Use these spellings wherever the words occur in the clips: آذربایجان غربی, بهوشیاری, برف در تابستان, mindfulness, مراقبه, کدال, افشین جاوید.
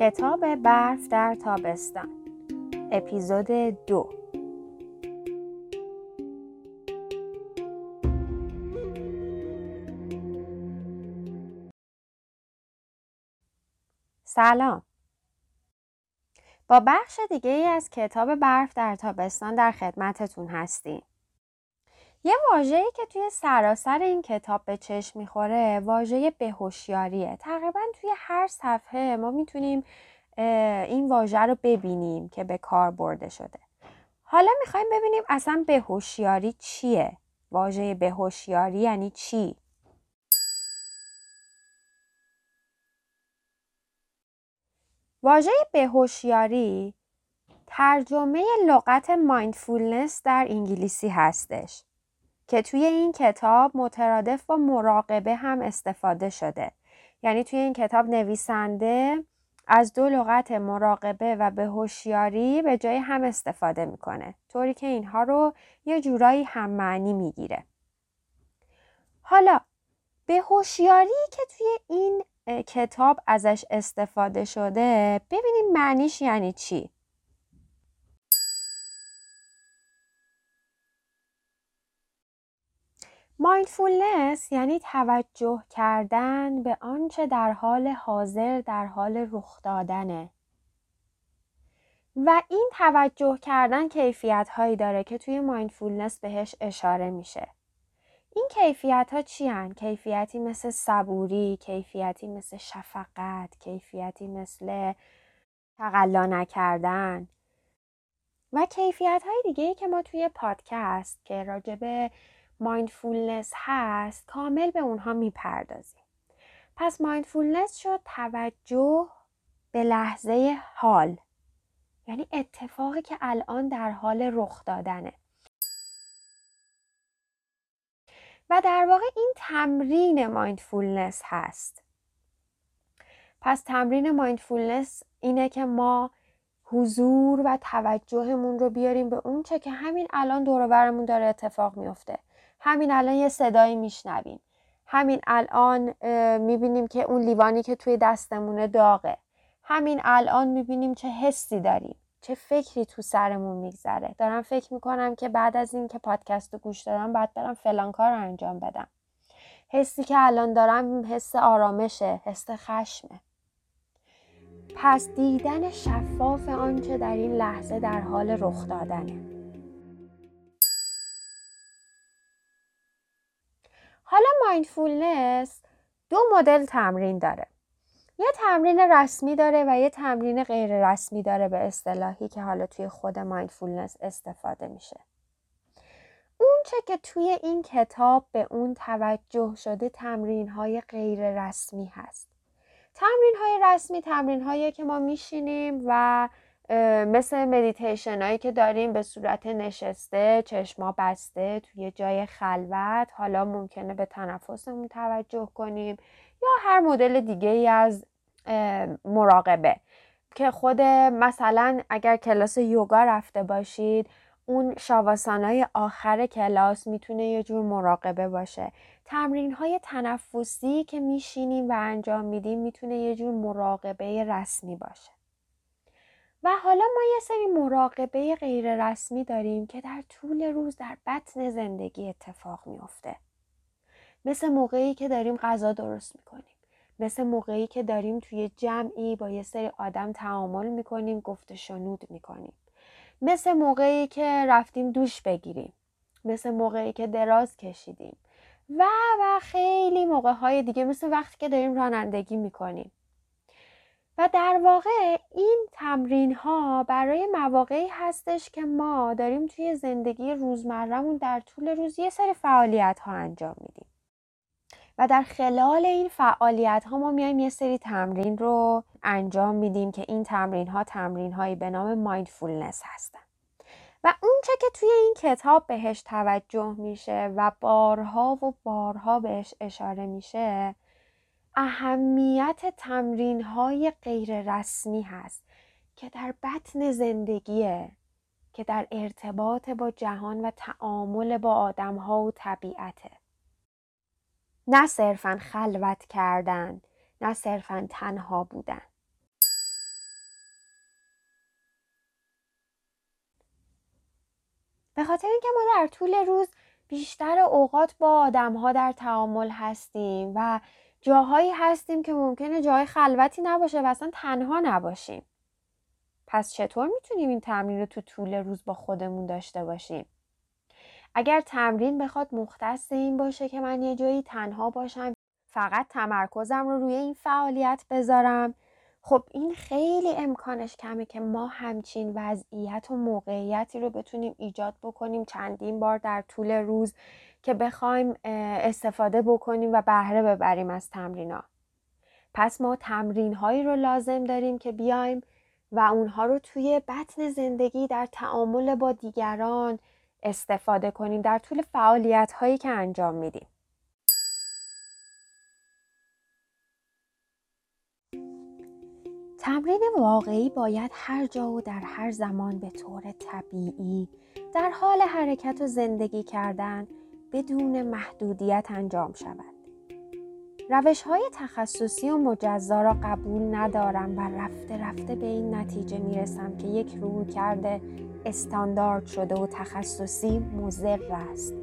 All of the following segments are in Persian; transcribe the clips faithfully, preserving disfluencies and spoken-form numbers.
کتاب برف در تابستان اپیزود دو. سلام. با بخش دیگه ای از کتاب برف در تابستان در خدمتتون هستیم. یه واژه‌ای که توی سراسر این کتاب به چشم میخوره واژه بهوشیاریه. تقریبا توی هر صفحه ما میتونیم این واژه رو ببینیم که به کار برده شده. حالا میخوایم ببینیم اصلا بهوشیاری چیه؟ واژه بهوشیاری یعنی چی؟ واژه بهوشیاری ترجمه لغت mindfulness در انگلیسی هستش که توی این کتاب مترادف با مراقبه هم استفاده شده. یعنی توی این کتاب نویسنده از دو لغت مراقبه و بهوشیاری به جای هم استفاده میکنه، طوری که اینها رو یه جورایی هم معنی میگیره. حالا بهوشیاری که توی این کتاب ازش استفاده شده ببینیم معنیش یعنی چی؟ mindfulness یعنی توجه کردن به آنچه در حال حاضر در حال رخ دادنه و این توجه کردن کیفیت‌هایی داره که توی mindfulness بهش اشاره میشه. این کیفیت‌ها چی هن؟ کیفیتی مثل صبوری، کیفیتی مثل شفقت، کیفیتی مثل تقلا نکردن و کیفیت‌های دیگه‌ای که ما توی پادکست که راجبه mindfulness هست کامل به اونها میپردازیم. پس mindfulness شد توجه به لحظه حال، یعنی اتفاقی که الان در حال رخ دادنه و در واقع این تمرین mindfulness هست. پس تمرین mindfulness اینه که ما حضور و توجهمون رو بیاریم به اون چه که همین الان دور و برمون داره اتفاق میفته. همین الان یه صدایی میشنویم، همین الان میبینیم که اون لیوانی که توی دستمونه داغه، همین الان میبینیم چه حسی داریم، چه فکری تو سرمون میگذره. دارم فکر میکنم که بعد از این که پادکست رو گوش دادم باید برم فلان کار رو انجام بدم. حسی که الان دارم حس آرامشه، حس خشمه. پس دیدن شفاف آنچه در این لحظه در حال رخ دادنه. حالا mindfulness دو مدل تمرین داره. یه تمرین رسمی داره و یه تمرین غیر رسمی داره به اصطلاحی که حالا توی خود mindfulness استفاده میشه. اون چه که توی این کتاب به اون توجه شده تمرین‌های غیر رسمی هست. تمرین‌های رسمی تمرین‌هایی که ما میشینیم و مثل مدیتیشن‌هایی که داریم به صورت نشسته، چشما بسته توی جای خلوت، حالا ممکنه به تنفسمون توجه کنیم یا هر مدل دیگه‌ای از مراقبه که خود مثلا اگر کلاس یوگا رفته باشید اون شاواسانای آخر کلاس میتونه یه جور مراقبه باشه. تمرین‌های تنفسی که میشینیم و انجام میدیم میتونه یه جور مراقبه رسمی باشه. و حالا ما یه سری مراقبه غیر رسمی داریم که در طول روز در بطن زندگی اتفاق میفته. مثل موقعی که داریم غذا درست میکنیم، مثل موقعی که داریم توی جمعی با یه سری آدم تعامل میکنیم، گفت و شنود میکنیم، مثل موقعی که رفتیم دوش بگیریم، مثل موقعی که دراز کشیدیم و و خیلی موقع‌های دیگه، مثل وقتی که داریم رانندگی میکنیم. و در واقع این تمرین ها برای مواقعی هستش که ما داریم توی زندگی روزمره‌مون در طول روز یه سری فعالیت ها انجام میدیم و در خلال این فعالیت ها ما میایم یه سری تمرین رو انجام میدیم که این تمرین ها تمرین هایی به نام مایندفولنس هستن. و اون چه که توی این کتاب بهش توجه میشه و بارها و بارها بهش اشاره میشه اهمیت تمرین‌های غیر رسمی هست که در بطن زندگیه، که در ارتباط با جهان و تعامل با آدم‌ها و طبیعته. نه صرفاً خلوت کردن، نه صرفاً تنها بودن. به خاطر اینکه ما در طول روز بیشتر اوقات با آدم‌ها در تعامل هستیم و جاهایی هستیم که ممکنه جای خلوتی نباشه و اصلا تنها نباشیم. پس چطور میتونیم این تمرین رو تو طول روز با خودمون داشته باشیم؟ اگر تمرین بخواد مختص این باشه که من یه جایی تنها باشم، فقط تمرکزم رو روی این فعالیت بذارم، خب این خیلی امکانش کمه که ما همچین وضعیت و موقعیتی رو بتونیم ایجاد بکنیم چندین بار در طول روز که بخوایم استفاده بکنیم و بهره ببریم از تمرینا. پس ما تمرین‌هایی رو لازم داریم که بیایم و اونها رو توی بطن زندگی در تعامل با دیگران استفاده کنیم در طول فعالیت‌هایی که انجام میدیم. تمرین واقعی باید هر جا و در هر زمان به طور طبیعی در حال حرکت و زندگی کردن بدون محدودیت انجام شود. روش‌های تخصصی و مجزا را قبول ندارم و رفته رفته به این نتیجه میرسم که یک رویکرد استاندارد شده و تخصصی مضر است.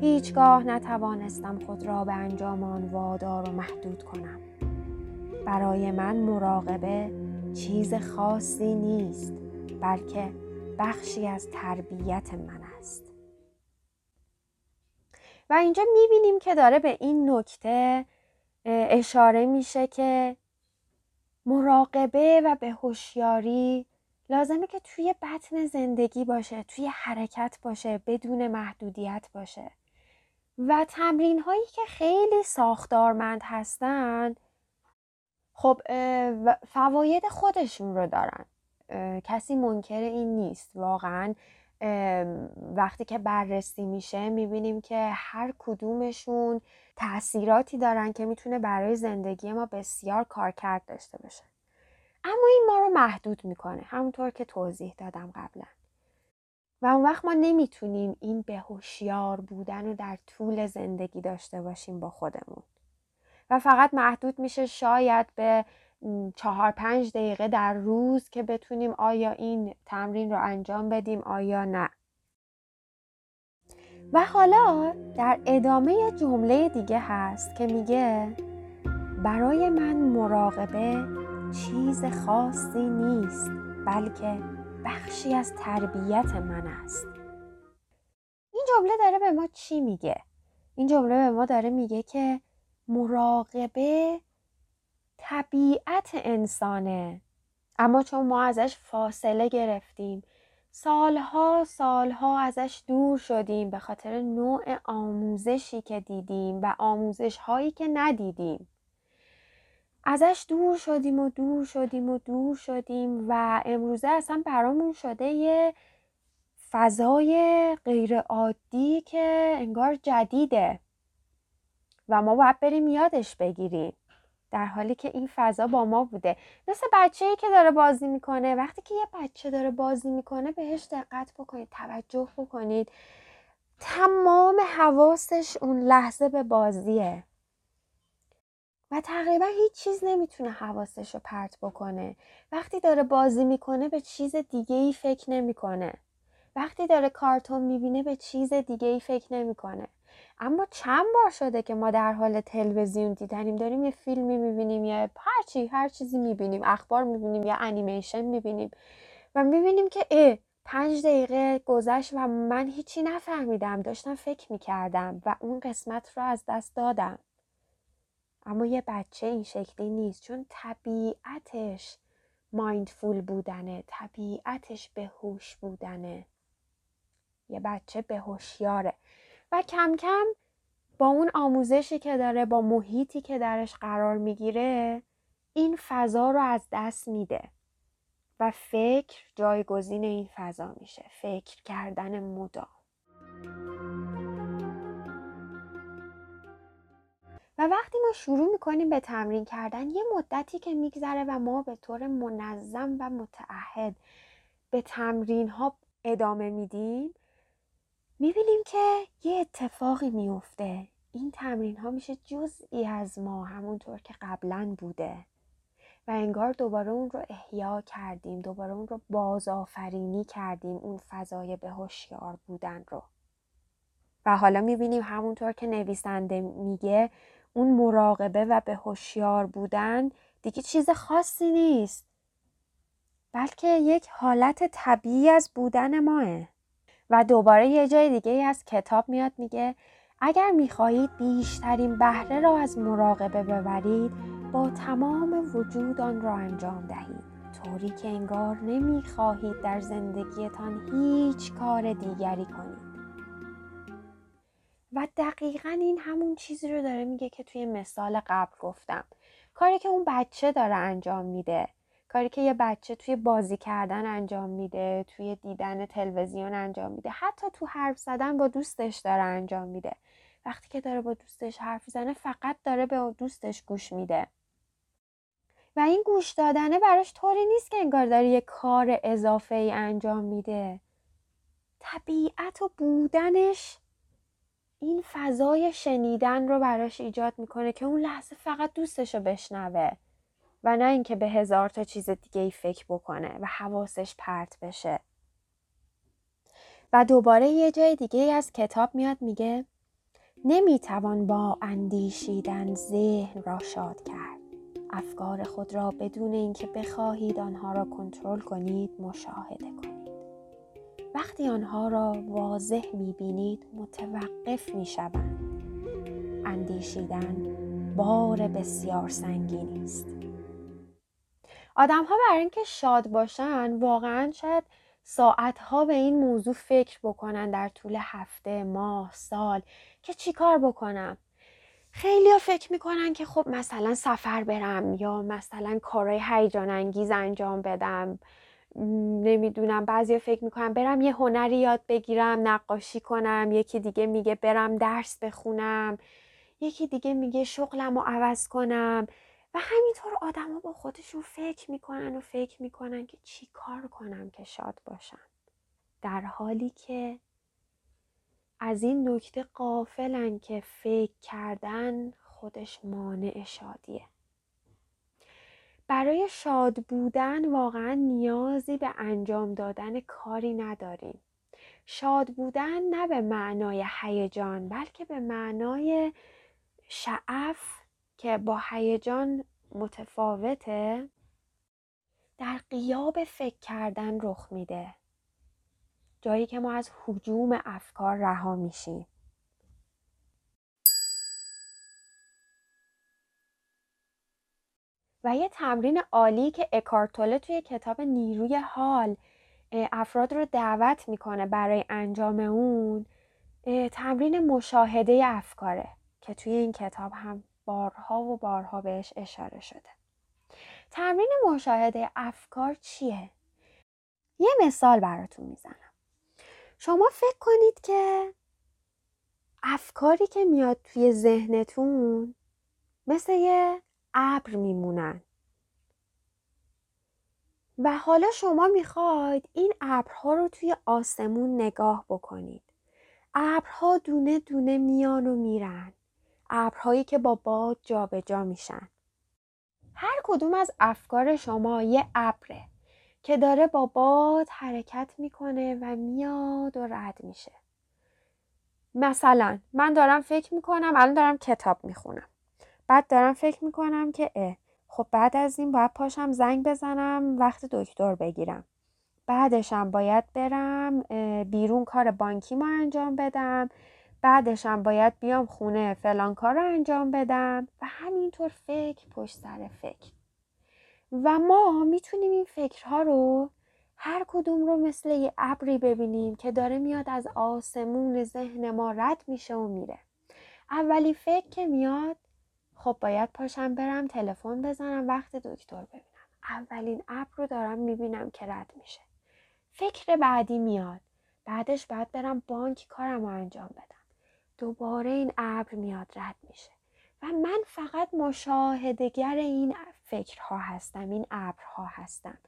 هیچگاه نتوانستم خود را به انجام آن وادار و محدود کنم. برای من مراقبه چیز خاصی نیست، بلکه بخشی از تربیت من است. و اینجا میبینیم که داره به این نکته اشاره میشه که مراقبه و بهوشیاری لازمه که توی بطن زندگی باشه، توی حرکت باشه، بدون محدودیت باشه. و تمرین هایی که خیلی ساختارمند هستن خب فواید خودشون رو دارن. کسی منکر این نیست. واقعاً وقتی که بررسی میشه میبینیم که هر کدومشون تأثیراتی دارن که میتونه برای زندگی ما بسیار کارکرد داشته باشه. اما این ما رو محدود میکنه، همونطور که توضیح دادم قبلا. و اون وقت ما نمیتونیم این بهوشیار بودن رو در طول زندگی داشته باشیم با خودمون. و فقط محدود میشه شاید به چهار پنج دقیقه در روز که بتونیم آیا این تمرین رو انجام بدیم آیا نه. و حالا در ادامه یه جمله دیگه هست که میگه برای من مراقبه چیز خاصی نیست، بلکه بخشی از تربیت من است. این جمله داره به ما چی میگه؟ این جمله به ما داره میگه که مراقبه طبیعت انسانه، اما چون ما ازش فاصله گرفتیم، سالها سالها ازش دور شدیم به خاطر نوع آموزشی که دیدیم و آموزش‌هایی که ندیدیم، ازش دور شدیم و دور شدیم و دور شدیم و امروزه اصلا برامون شده یه فضای غیر عادی که انگار جدیده و ما باید بریم یادش بگیریم، در حالی که این فضا با ما بوده. مثل بچه‌ای که داره بازی میکنه. وقتی که یه بچه داره بازی میکنه بهش دقت بکنید، توجه بکنید، تمام حواسش اون لحظه به بازیه و تقریبا هیچ چیز نمیتونه حواسش رو پرت بکنه. وقتی داره بازی میکنه به چیز دیگه‌ای فکر نمیکنه. وقتی داره کارتون میبینه به چیز دیگه‌ای فکر نمیکنه. اما چند بار شده که ما در حال تلویزیون دیدنیم، داریم یه فیلمی میبینیم یا هر چی هر چیزی میبینیم، اخبار میبینیم یا انیمیشن میبینیم و میبینیم که اه پنج دقیقه گذشت و من هیچی نفهمیدم، داشتم فکر میکردم و اون قسمت رو از دست دادم. اما یه بچه این شکلی نیست، چون طبیعتش مایندفول بودنه، طبیعتش بهوش بودنه. یه بچه بهوشیاره و کم کم با اون آموزشی که داره، با محیطی که درش قرار میگیره، این فضا رو از دست میده و فکر جایگزین این فضا میشه، فکر کردن مدام. و وقتی ما شروع میکنیم به تمرین کردن، یه مدتی که میگذره و ما به طور منظم و متعهد به تمرین ها ادامه میدیم، میبینیم که یه اتفاقی میفته. این تمرین ها میشه جزئی از ما، همونطور که قبلن بوده. و انگار دوباره اون رو احیا کردیم، دوباره اون رو بازآفرینی کردیم، اون فضای بهوشیار بودن رو. و حالا میبینیم همونطور که نویسنده میگه اون مراقبه و بهوشیار بودن دیگه چیز خاصی نیست، بلکه یک حالت طبیعی از بودن ماه. و دوباره یه جای دیگه از کتاب میاد میگه اگر میخواهید بیشترین بهره را از مراقبه ببرید، با تمام وجود آن را انجام دهید، طوری که انگار نمیخواهید در زندگیتان هیچ کار دیگری کنید. و دقیقاً این همون چیزی رو داره میگه که توی مثال قبل گفتم، کاری که اون بچه داره انجام میده، کاری که یه بچه توی بازی کردن انجام میده، توی دیدن تلویزیون انجام میده، حتی تو حرف زدن با دوستش داره انجام میده. وقتی که داره با دوستش حرف میزنه فقط داره به دوستش گوش میده. و این گوش دادنه براش طوری نیست که انگار داره یه کار اضافه ای انجام میده. طبیعت و بودنش این فضای شنیدن رو براش ایجاد میکنه که اون لحظه فقط دوستش رو بشنوه و نه اینکه به هزار تا چیز دیگه ای فکر بکنه و حواسش پرت بشه. و دوباره یه جای دیگه از کتاب میاد میگه نمیتوان با اندیشیدن ذهن را شاد کرد. افکار خود را بدون اینکه بخواهید آنها را کنترل کنید مشاهده کنید. وقتی آنها را واضح میبینید متوقف میشوند. اندیشیدن بار بسیار سنگینی است. آدم ها برای اینکه شاد باشن واقعا شاید ساعتها به این موضوع فکر بکنن در طول هفته، ماه، سال که چی کار بکنم. خیلی ها فکر میکنن که خب مثلا سفر برم یا مثلا کارهای هیجان انگیز انجام بدم، نمیدونم بعضی ها فکر میکنن برم یه هنری یاد بگیرم، نقاشی کنم، یکی دیگه میگه برم درس بخونم، یکی دیگه میگه شغلم رو عوض کنم. و همینطور آدم ها با خودشون فکر میکنن و فکر میکنن که چی کار کنم که شاد باشم، در حالی که از این نکته غافلن که فکر کردن خودش مانع شادیه. برای شاد بودن واقعا نیازی به انجام دادن کاری نداریم. شاد بودن نه به معنای هیجان، بلکه به معنای شعف که با هیجان متفاوته، در غیاب فکر کردن رخ میده، جایی که ما از هجوم افکار رها میشیم. و یه تمرین عالی که اکارت توله توی کتاب نیروی حال افراد رو دعوت میکنه برای انجام اون، تمرین مشاهده افکاره که توی این کتاب هم بارها و بارها بهش اشاره شده. تمرین مشاهده افکار چیه؟ یه مثال براتون میزنم. شما فکر کنید که افکاری که میاد توی ذهنتون مثل یه ابر میمونن و حالا شما میخواید این ابرها رو توی آسمون نگاه بکنید. ابرها دونه دونه میان و میرن، ابرهایی که با باد جا به جا میشن. هر کدوم از افکار شما یه ابره که داره با باد حرکت میکنه و میاد و رد میشه. مثلا من دارم فکر میکنم الان دارم کتاب میخونم، بعد دارم فکر میکنم که اه خب بعد از این باید پاشم زنگ بزنم وقت دکتر بگیرم، بعدشم باید برم بیرون کار بانکی ما انجام بدم، بعدشم باید بیام خونه فلان کار رو انجام بدم. و همینطور فکر پشت سر فکر. و ما میتونیم این فکرها رو هر کدوم رو مثل یه ابری ببینیم که داره میاد از آسمون ذهن ما رد میشه و میره. اولی فکر که میاد خب باید پاشم برم تلفن بزنم وقت دکتر ببینم، اولین ابر رو دارم میبینم که رد میشه. فکر بعدی میاد، بعدش باید برم بانک کارم رو انجام بدم، دوباره این ابر میاد رد میشه. و من فقط مشاهدگر این فکرها هستم، این ابرها هستم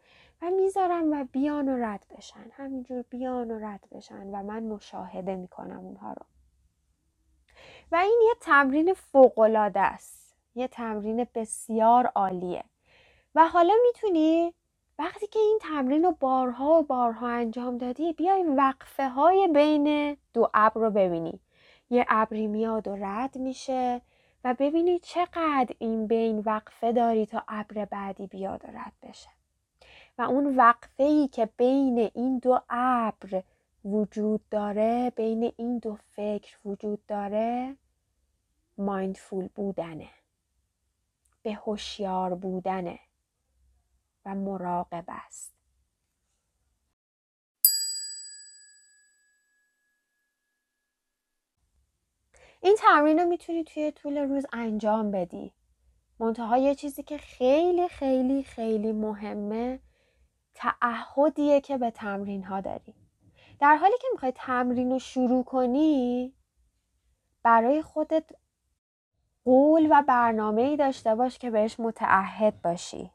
و میذارم و بیان و رد بشن، همینجور بیان و رد بشن و من مشاهده میکنم اونها رو. و این یه تمرین فوق‌العاده است، یه تمرین بسیار عالیه. و حالا میتونی وقتی که این تمرین رو بارها و بارها انجام دادی بیای وقفه های بین دو ابر رو ببینی. یه ابری میاد و رد میشه و ببینی چقدر این بین وقفه داری تا ابر بعدی بیاد و رد بشه. و اون وقفه‌ای که بین این دو ابر وجود داره، بین این دو فکر وجود داره، مایندفول بودنه، به هوشیار بودنه و مراقب است. این تمرین رو میتونی توی طول روز انجام بدی. منتها یه چیزی که خیلی خیلی خیلی مهمه، تعهدیه که به تمرین ها داری. در حالی که میخوای تمرین رو شروع کنی، برای خودت قول و برنامه‌ای داشته باش که بهش متعهد باشی.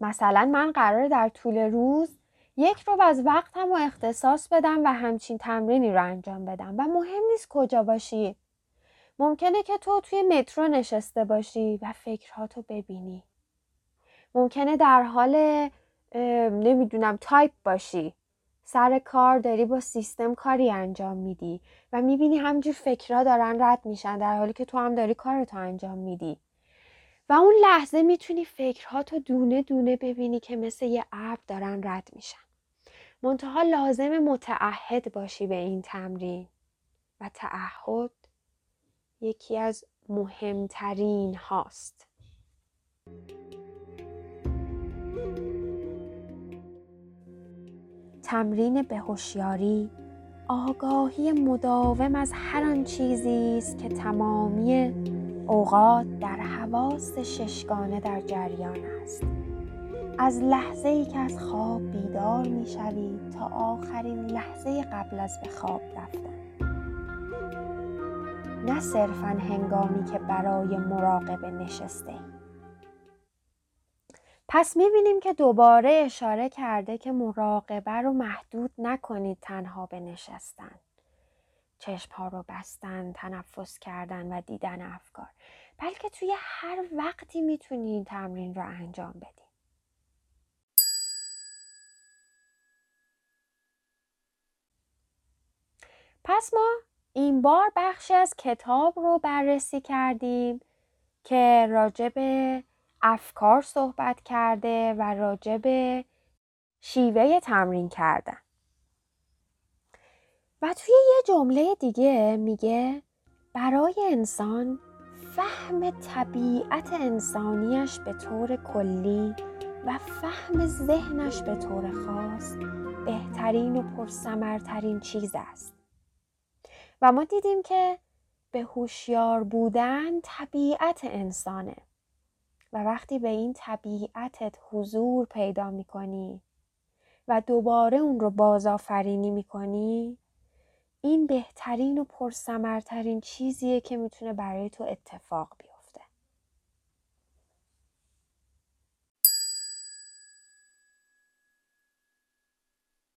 مثلا من قراره در طول روز یک رو از وقتم رو اختصاص بدم و همچین تمرینی رو انجام بدم. و مهم نیست کجا باشی. ممکنه که تو توی مترو نشسته باشی و فکرهاتو ببینی. ممکنه در حال نمیدونم تایپ باشی. سر کار داری، با سیستم کاری انجام میدی و میبینی همجور فکرها دارن رد میشن در حالی که تو هم داری کارتو انجام میدی. و اون لحظه میتونی فکرهاتو دونه دونه ببینی که مثل یه ابر دارن رد میشن. منتها لازم متعهد باشی به این تمرین و تعهد یکی از مهمترین هاست. تمرین بهوشیاری آگاهی مداوم از هر آن چیزی است که تمامی اوقات در حواس ششگانه در جریان است. از لحظه‌ای که از خواب بیدار می‌شوید تا آخرین لحظه قبل از به خواب رفتن. نه صرفاً هنگامی که برای مراقبه نشسته. پس می‌بینیم که دوباره اشاره کرده که مراقبه رو محدود نکنید تنها به نشستن، چشم‌ها رو بستن، تنفس کردن و دیدن افکار، بلکه توی هر وقتی می‌تونید این تمرین رو انجام بدید. پس ما این بار بخشی از کتاب رو بررسی کردیم که راجع به افکار صحبت کرده و راجع به شیوه تمرین کردن. و توی یه جمله دیگه میگه برای انسان فهم طبیعت انسانیش به طور کلی و فهم ذهنش به طور خاص بهترین و پرثمرترین چیز است. و ما دیدیم که به هوشیار بودن طبیعت انسانه و وقتی به این طبیعتت حضور پیدا میکنی و دوباره اون رو بازآفرینی میکنی، این بهترین و پرثمرترین چیزیه که میتونه برای تو اتفاق بیفته.